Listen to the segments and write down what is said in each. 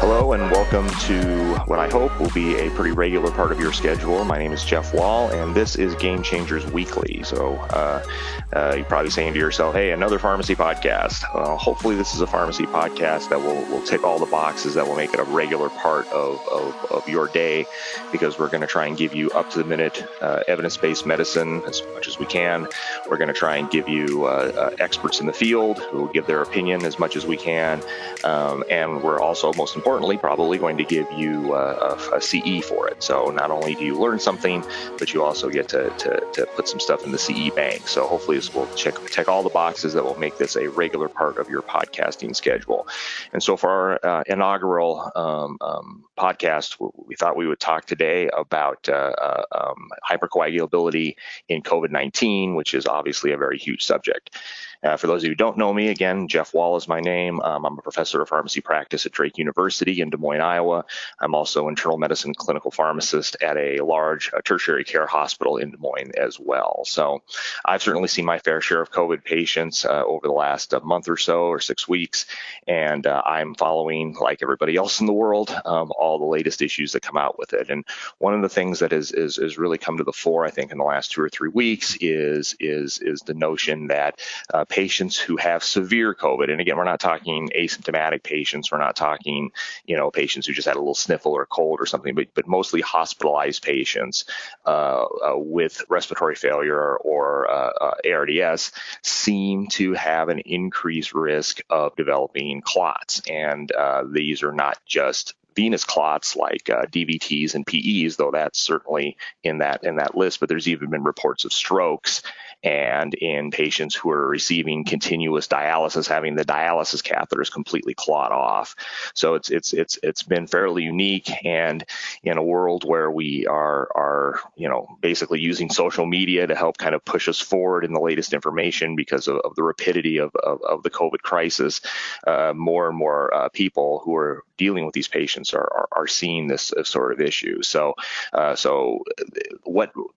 Hello and welcome to what I hope will be a pretty regular part of your schedule. My name is Jeff Wall and this is Game Changers Weekly. So you're probably saying to yourself, hey, another pharmacy podcast. Hopefully this is a pharmacy podcast that will tick all the boxes that will make it a regular part of your day, because we're going to try and give you up-to-the-minute evidence-based medicine as much as we can. We're going to try and give you experts in the field who will give their opinion as much as we can. And we're also, most importantly, probably going to give you a CE for it. So not only do you learn something, but you also get to put some stuff in the CE bank. So hopefully we'll check all the boxes that will make this a regular part of your podcasting schedule. And so for our inaugural podcast, we thought we would talk today about hypercoagulability in COVID-19, which is obviously a very huge subject. For those of you who don't know me, again, Jeff Wall is my name. I'm a professor of pharmacy practice at Drake University in Des Moines, Iowa. I'm also internal medicine clinical pharmacist at a large tertiary care hospital in Des Moines as well. So I've certainly seen my fair share of COVID patients over the last month or so, or 6 weeks, and I'm following, like everybody else in the world, all the latest issues that come out with it. And one of the things that is really come to the fore, I think, in the last 2 or 3 weeks is the notion that patients who have severe COVID, and again, we're not talking asymptomatic patients, we're not talking, you know, patients who just had a little sniffle or a cold or something, but mostly hospitalized patients with respiratory failure or ARDS seem to have an increased risk of developing clots. And these are not just venous clots like DVTs and PEs, though that's certainly in that list, but there's even been reports of strokes, and in patients who are receiving continuous dialysis, having the dialysis catheters completely clot off. So it's been fairly unique, and in a world where we are basically using social media to help kind of push us forward in the latest information because of the rapidity of the COVID crisis, more and more people who are dealing with these patients are seeing this sort of issue. So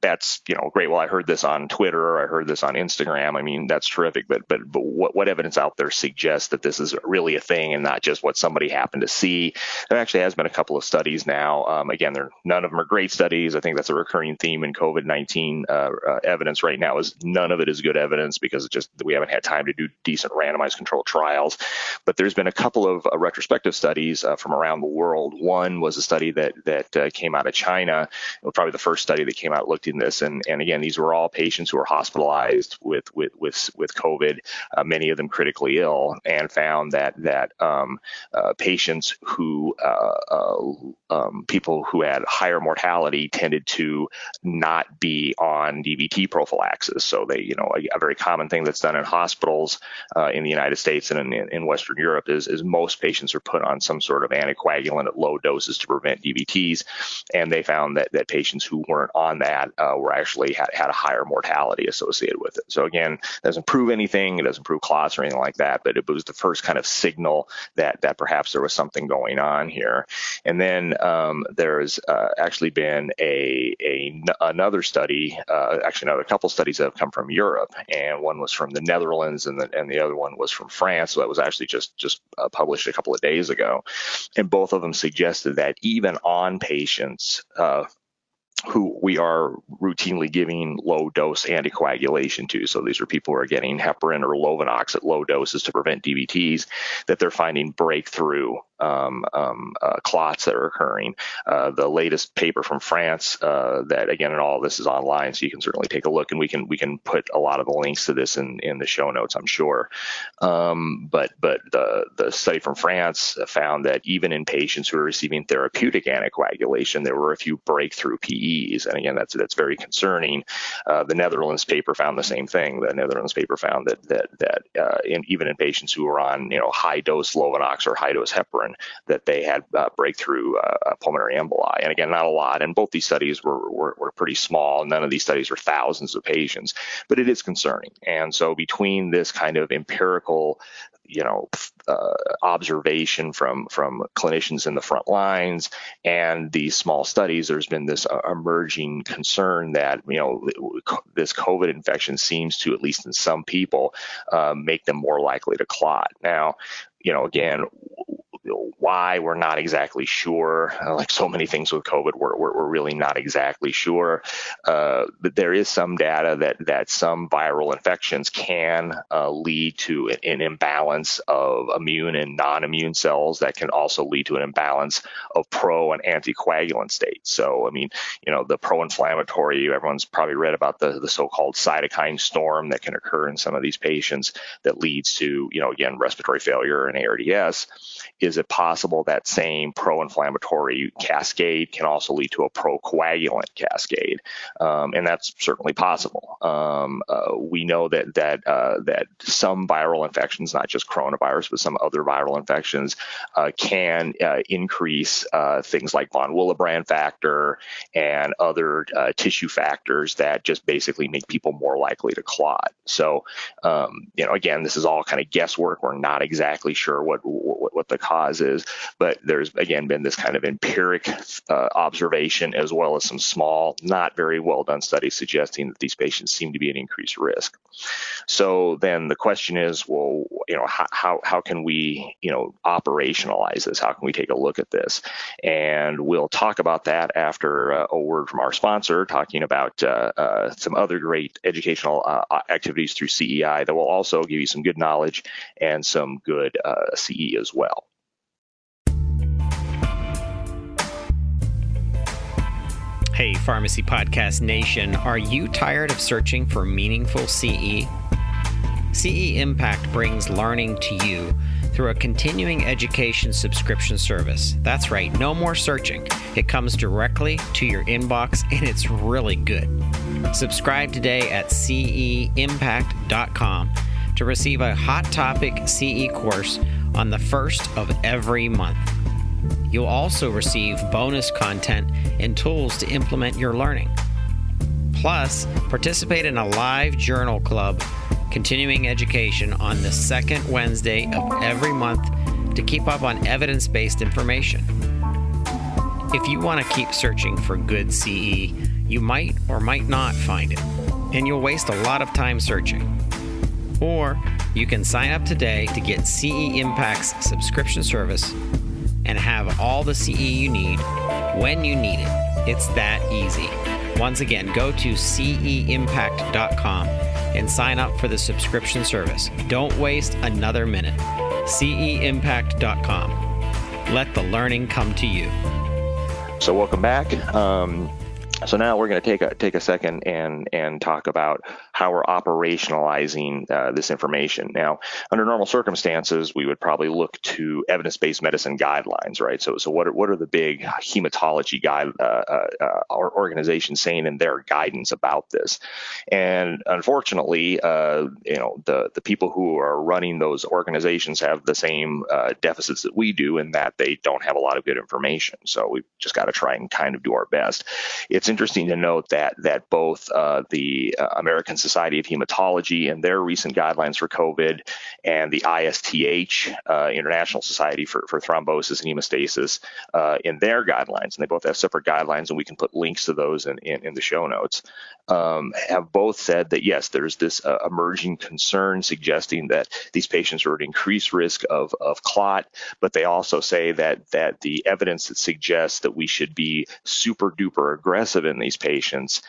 that's great. Well, I heard this on Twitter, or I heard this on Instagram. I mean, that's terrific. But what evidence out there suggests that this is really a thing and not just what somebody happened to see? There actually has been a couple of studies now. Again, none of them are great studies. I think that's a recurring theme in COVID-19 evidence right now, is none of it is good evidence because we haven't had time to do decent randomized controlled trials. But there's been a couple of retrospective studies from around the world. One was a study that came out of China. It was probably the first study that came out looked in this. And again, these were all patients who were hospitalized with COVID, many of them critically ill, and found that patients who people who had higher mortality tended to not be on DVT prophylaxis. So they, a very common thing that's done in hospitals in the United States and in Western Europe is most patients are put on some sort of anticoagulant at low doses to prevent DVTs, and they found that patients who weren't on that were actually had a higher mortality associated with it. So again, it doesn't prove anything, it doesn't prove clots or anything like that, but it was the first kind of signal that perhaps there was something going on here. And then there's actually been another study, another couple studies that have come from Europe, and one was from the Netherlands and the other one was from France. So that was actually just published a couple of days ago, and both of them suggested that even on patients who we are routinely giving low dose anticoagulation to, so these are people who are getting heparin or Lovenox at low doses to prevent DVTs, that they're finding breakthrough clots that are occurring. The latest paper from France, that again, and all this is online, so you can certainly take a look, and we can put a lot of the links to this in the show notes, I'm sure. But the study from France found that even in patients who are receiving therapeutic anticoagulation, there were a few breakthrough PEs, and again, that's very concerning. The Netherlands paper found the same thing. The Netherlands paper found that even in patients who were on high dose Lovenox or high dose heparin, that they had breakthrough pulmonary emboli. And again, not a lot. And both these studies were pretty small. None of these studies were thousands of patients, but it is concerning. And so between this kind of empirical observation from clinicians in the front lines and these small studies, there's been this emerging concern that, this COVID infection seems to, at least in some people, make them more likely to clot. Now, again, why we're not exactly sure. Like so many things with COVID, we're really not exactly sure. But there is some data that some viral infections can lead to an imbalance of immune and non-immune cells that can also lead to an imbalance of pro and anticoagulant states. So, the pro-inflammatory, everyone's probably read about the so-called cytokine storm that can occur in some of these patients that leads to, respiratory failure and ARDS. Is it possible that same pro-inflammatory cascade can also lead to a pro-coagulant cascade? And that's certainly possible. We know that some viral infections, not just coronavirus, but some other viral infections can increase things like von Willebrand factor and other tissue factors that just basically make people more likely to clot. So, again, this is all kind of guesswork. We're not exactly sure what the cause is, but there's again been this kind of empiric observation as well as some small, not very well done studies suggesting that these patients seem to be at increased risk. So then the question is, well, how can we, operationalize this? How can we take a look at this? And we'll talk about that after a word from our sponsor, talking about some other great educational activities through CEI that will also give you some good knowledge and some good CE as well. Hey, Pharmacy Podcast Nation, are you tired of searching for meaningful CE? CEImpact brings learning to you through a continuing education subscription service. That's right, no more searching. It comes directly to your inbox, and it's really good. Subscribe today at CEImpact.com to receive a hot topic CE course on the first of every month. You'll also receive bonus content and tools to implement your learning. Plus, participate in a live journal club, continuing education on the second Wednesday of every month to keep up on evidence-based information. If you want to keep searching for good CE, you might or might not find it, and you'll waste a lot of time searching. Or you can sign up today to get CEImpact's subscription service and have all the CE you need when you need it. It's that easy. Once again, go to CEImpact.com and sign up for the subscription service. Don't waste another minute. CEImpact.com. Let the learning come to you. So welcome back. So now we're going to take a second and talk about how we're operationalizing this information. Now, under normal circumstances, we would probably look to evidence-based medicine guidelines, right? So what are the big hematology organizations saying in their guidance about this? And unfortunately, the people who are running those organizations have the same deficits that we do in that they don't have a lot of good information. So we've just got to try and kind of do our best. It's interesting to note that both the American Society of Hematology and their recent guidelines for COVID and the ISTH, International Society for Thrombosis and Hemostasis, in their guidelines, and they both have separate guidelines, and we can put links to those in the show notes, have both said that, yes, there's this emerging concern suggesting that these patients are at increased risk of clot, but they also say that the evidence that suggests that we should be super duper aggressive in these patients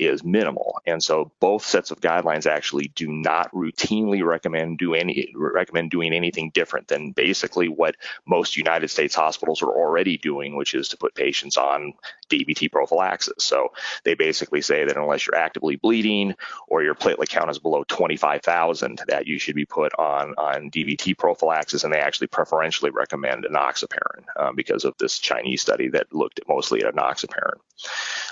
is minimal. And so both sets of guidelines actually do not routinely recommend doing anything different than basically what most United States hospitals are already doing, which is to put patients on DVT prophylaxis. So they basically say that unless you're actively bleeding or your platelet count is below 25,000, that you should be put on DVT prophylaxis, and they actually preferentially recommend enoxaparin because of this Chinese study that looked mostly at enoxaparin.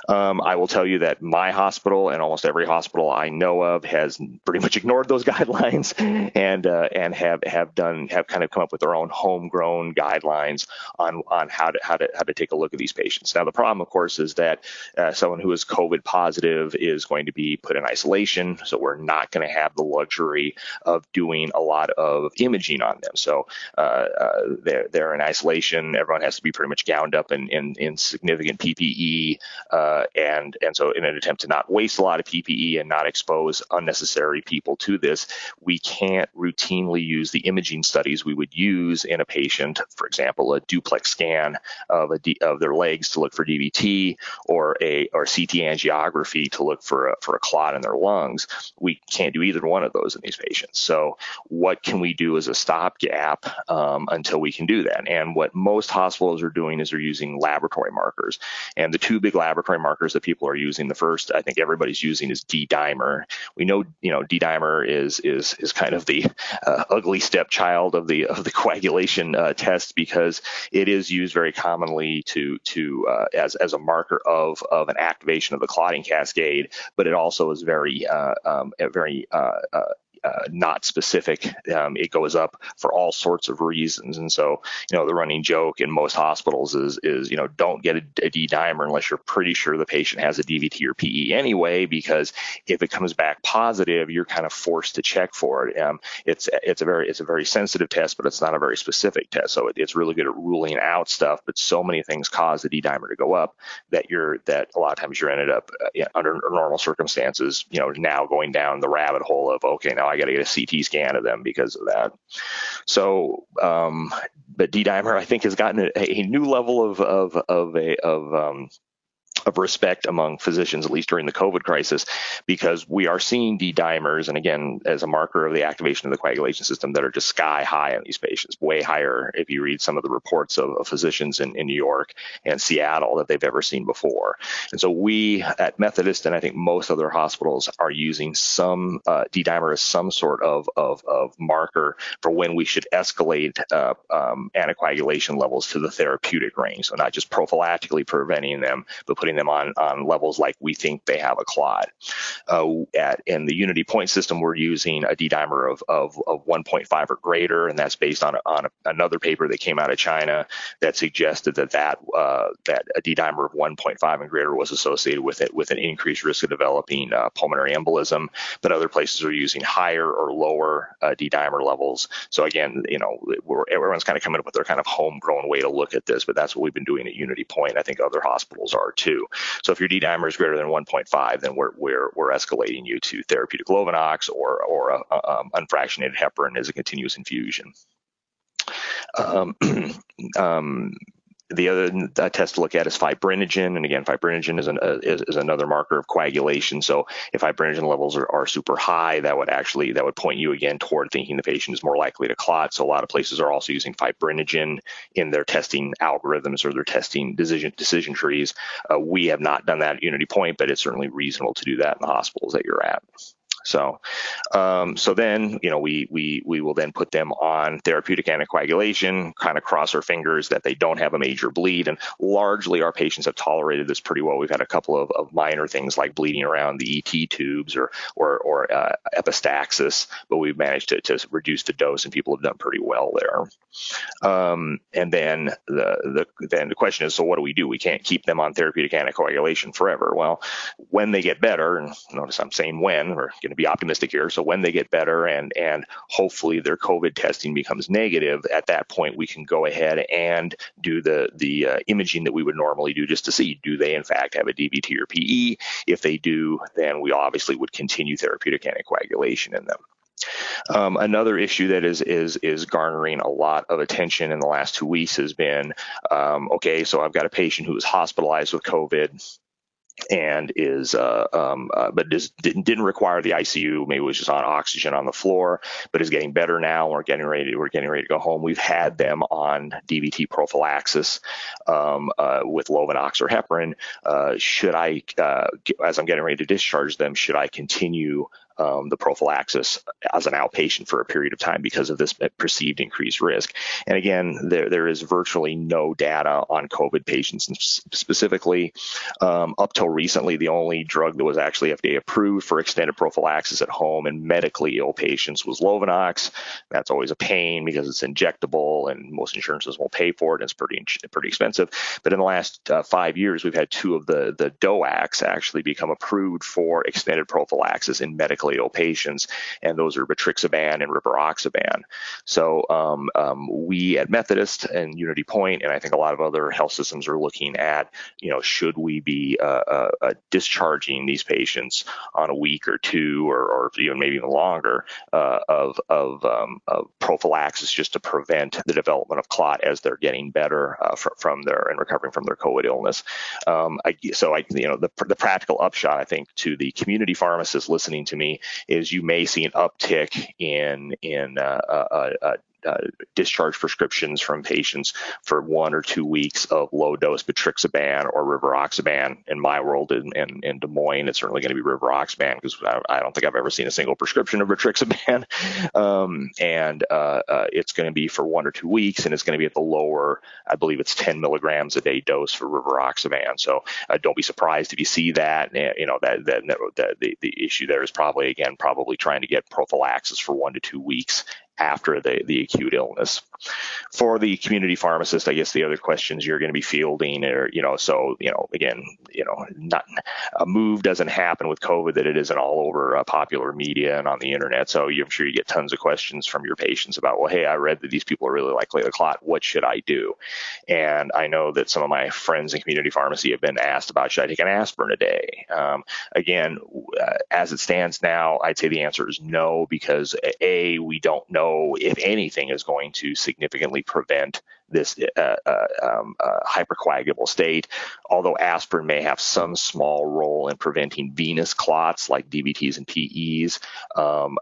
I will tell you that my hospital and almost every hospital I know of has pretty much ignored those guidelines and have kind of come up with their own homegrown guidelines on how to take a look at these patients. Now, the problem, of course, is that someone who is COVID positive is going to be put in isolation, so we're not going to have the luxury of doing a lot of imaging on them. So they're in isolation. Everyone has to be pretty much gowned up in significant PPE, and so in an attempt to not waste a lot of PPE and not expose unnecessary people to this, we can't routinely use the imaging studies we would use in a patient, for example, a duplex scan of their legs to look for DVT, or CT angiography to look for a clot in their lungs. We can't do either one of those in these patients. So what can we do as a stopgap until we can do that? And what most hospitals are doing is they're using laboratory markers. And the two big laboratory markers that people are using, the first I think everybody's using is D-dimer. We know, you know, D-dimer is kind of the ugly stepchild of the coagulation test, because it is used very commonly as a marker of an activation of the clotting cascade, but it also is very not specific. It goes up for all sorts of reasons, and so, you know, the running joke in most hospitals is you know, don't get a D-dimer unless you're pretty sure the patient has a DVT or PE anyway, because if it comes back positive, you're kind of forced to check for it. It's a very sensitive test, but it's not a very specific test, so it's really good at ruling out stuff. But so many things cause the D-dimer to go up that a lot of times you're ended up under normal circumstances, you know, now going down the rabbit hole of, okay, now I got to get a CT scan of them because of that. So, but D-dimer, I think, has gotten a new level of respect among physicians, at least during the COVID crisis, because we are seeing D-dimers, and again, as a marker of the activation of the coagulation system, that are just sky high on these patients, way higher if you read some of the reports of physicians in New York and Seattle that they've ever seen before. And so we at Methodist, and I think most other hospitals, are using some D-dimer as some sort of marker for when we should escalate anticoagulation levels to the therapeutic range. So not just prophylactically preventing them, but putting them on levels like we think they have a clot. In the Unity Point system, we're using a D-dimer of 1.5 or greater, and that's based on another paper that came out of China that suggested that a D-dimer of 1.5 and greater was associated with an increased risk of developing pulmonary embolism. But other places are using higher or lower D-dimer levels. So again, you know, everyone's kind of coming up with their kind of homegrown way to look at this, but that's what we've been doing at Unity Point. I think other hospitals are too. So if your D-dimer is greater than 1.5, then we're escalating you to therapeutic Lovenox or unfractionated heparin as a continuous infusion. The other test to look at is fibrinogen, and again, fibrinogen is another marker of coagulation. So if fibrinogen levels are super high, that would point you again toward thinking the patient is more likely to clot. So a lot of places are also using fibrinogen in their testing algorithms or their testing decision trees. We have not done that at Unity Point, but it's certainly reasonable to do that in the hospitals that you're at. So, then, you know, we will then put them on therapeutic anticoagulation, kind of cross our fingers that they don't have a major bleed. And largely our patients have tolerated this pretty well. We've had a couple of minor things like bleeding around the ET tubes or epistaxis, but we've managed to reduce the dose, and people have done pretty well there. And then the question is, so what do we do? We can't keep them on therapeutic anticoagulation forever. Well, when they get better, and notice I'm saying when, or going to be optimistic here. So when they get better and hopefully their COVID testing becomes negative, at that point we can go ahead and do the imaging that we would normally do just to see, do they in fact have a DVT or PE? If they do, then we obviously would continue therapeutic anticoagulation in them. Another issue that is garnering a lot of attention in the last 2 weeks has been, okay, so I've got a patient who was hospitalized with COVID and didn't require the ICU. Maybe it was just on oxygen on the floor, but is getting better now. We're getting ready to go home. We've had them on DVT prophylaxis with Lovenox or heparin. Should I, as I'm getting ready to discharge them, should I continue the prophylaxis as an outpatient for a period of time because of this perceived increased risk. And again, there is virtually no data on COVID patients, and specifically up till recently, the only drug that was actually FDA approved for extended prophylaxis at home in medically ill patients was Lovenox. That's always a pain because it's injectable and most insurances won't pay for it. And it's pretty expensive. But in the last 5 years, we've had two of the DOACs actually become approved for extended prophylaxis in medically ill patients, and those are betrixaban and rivaroxaban. So we at Methodist and Unity Point, and I think a lot of other health systems, are looking at, should we be discharging these patients on a week or two, or maybe even longer of prophylaxis, just to prevent the development of clot as they're getting better from their and recovering from their COVID illness. The practical upshot, I think, to the community pharmacists listening to me is you may see an uptick in discharge prescriptions from patients for 1 or 2 weeks of low-dose betrixaban or rivaroxaban. In my world, in Des Moines, it's certainly going to be rivaroxaban because I don't think I've ever seen a single prescription of betrixaban. It's going to be for 1 or 2 weeks, and it's going to be at the lower, I believe it's 10 milligrams a day dose for rivaroxaban. So don't be surprised if you see that. The issue there is probably trying to get prophylaxis for 1 to 2 weeks after the acute illness. For the community pharmacist, I guess the other questions you're going to be fielding are, not a move doesn't happen with COVID that it isn't all over popular media and on the internet. So I'm sure you get tons of questions from your patients about, well, hey, I read that these people are really likely to clot. What should I do? And I know that some of my friends in community pharmacy have been asked about, should I take an aspirin a day? As it stands now, I'd say the answer is no, because A, we don't know if anything is going to significantly prevent this hypercoagulable state, although aspirin may have some small role in preventing venous clots like DVTs and PEs,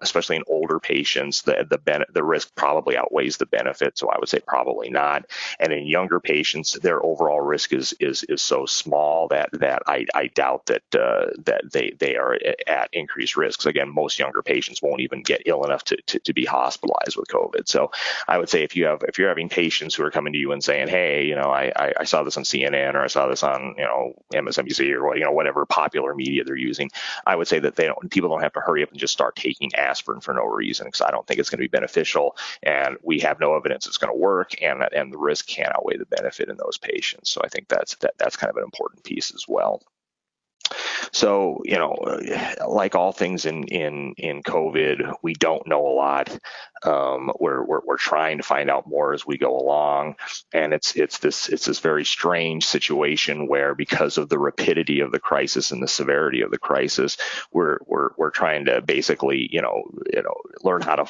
especially in older patients. The risk probably outweighs the benefit, so I would say probably not. And in younger patients, their overall risk is so small that I doubt that they are at increased risks. Again, most younger patients won't even get ill enough to be hospitalized with COVID. So I would say if you're having patients who are coming to you and saying, hey, I saw this on CNN, or I saw this on, MSNBC, or whatever popular media they're using, I would say that people don't have to hurry up and just start taking aspirin for no reason, because I don't think it's going to be beneficial, and we have no evidence it's going to work, and the risk can't outweigh the benefit in those patients. So I think that's kind of an important piece as well. So, like all things in COVID, we don't know a lot. We're trying to find out more as we go along, and it's this very strange situation where, because of the rapidity of the crisis and the severity of the crisis, we're trying to basically learn how to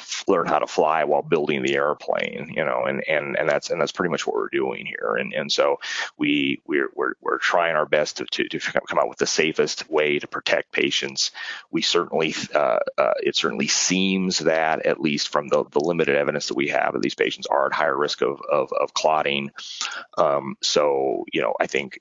fly while building the airplane, and that's pretty much what we're doing here, and so we're trying our best to come out with the safest way to protect patients. We certainly it certainly seems that, at least from the limited evidence that we have, that these patients are at higher risk of clotting. I think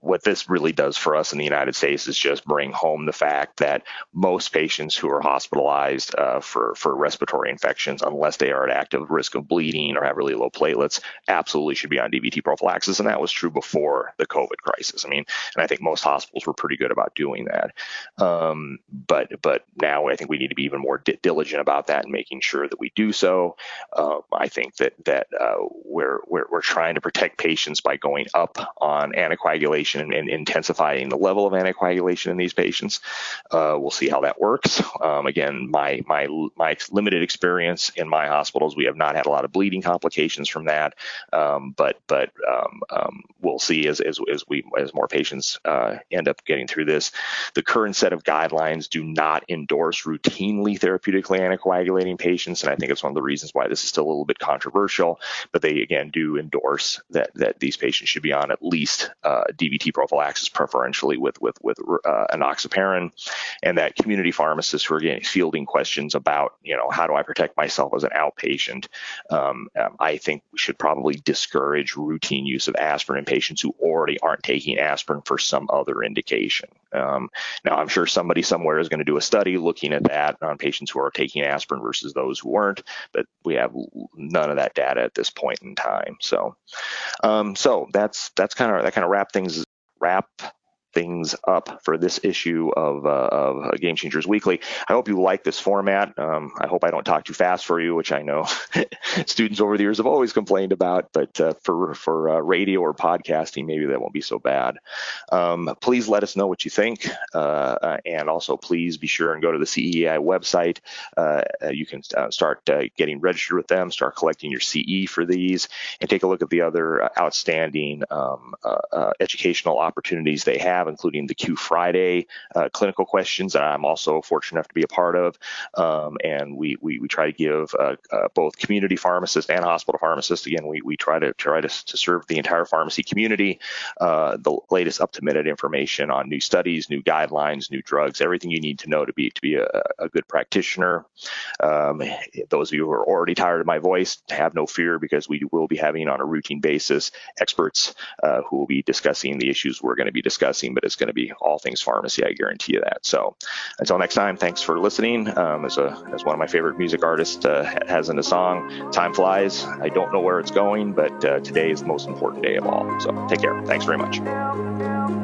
what this really does for us in the United States is just bring home the fact that most patients who are hospitalized for respiratory infections, unless they are at active risk of bleeding or have really low platelets, absolutely should be on DVT prophylaxis. And that was true before the COVID crisis. And I think most hospitals were pretty good about doing that. But now I think we need to be even more diligent about that and making sure that we do so. I think that we're trying to protect patients by going up on anticoagulation and intensifying the level of anticoagulation in these patients. We'll see how that works. Again, my limited experience in my hospitals, we have not had a lot of bleeding complications from that. But we'll see as more patients end up getting through this. The current set of guidelines do not endorse routinely therapeutically anticoagulating patients, and I think it's one of the reasons why this is still a little bit controversial. But they again do endorse that these patients should be on at least DVT DVT prophylaxis, preferentially with enoxaparin, and that community pharmacists who are getting fielding questions about, you know, how do I protect myself as an outpatient? I think we should probably discourage routine use of aspirin in patients who already aren't taking aspirin for some other indication. Now, I'm sure somebody somewhere is going to do a study looking at that on patients who are taking aspirin versus those who weren't, but we have none of that data at this point in time. So, so that kind of wraps things up for this issue of Game Changers Weekly. I hope you like this format. I hope I don't talk too fast for you, which I know students over the years have always complained about, but for radio or podcasting, maybe that won't be so bad. Please let us know what you think, and also please be sure and go to the CEI website. You can start getting registered with them, start collecting your CE for these, and take a look at the other outstanding educational opportunities they have, including the Q Friday clinical questions that I'm also fortunate enough to be a part of. And we try to give both community pharmacists and hospital pharmacists, again, we try to serve the entire pharmacy community, the latest up-to-minute information on new studies, new guidelines, new drugs, everything you need to know to be a good practitioner. Those of you who are already tired of my voice, have no fear, because we will be having on a routine basis experts who will be discussing the issues we're going to be discussing, but it's going to be all things pharmacy, I guarantee you that. So until next time, thanks for listening. As one of my favorite music artists has in a song, time flies. I don't know where it's going, but today is the most important day of all. So take care. Thanks very much.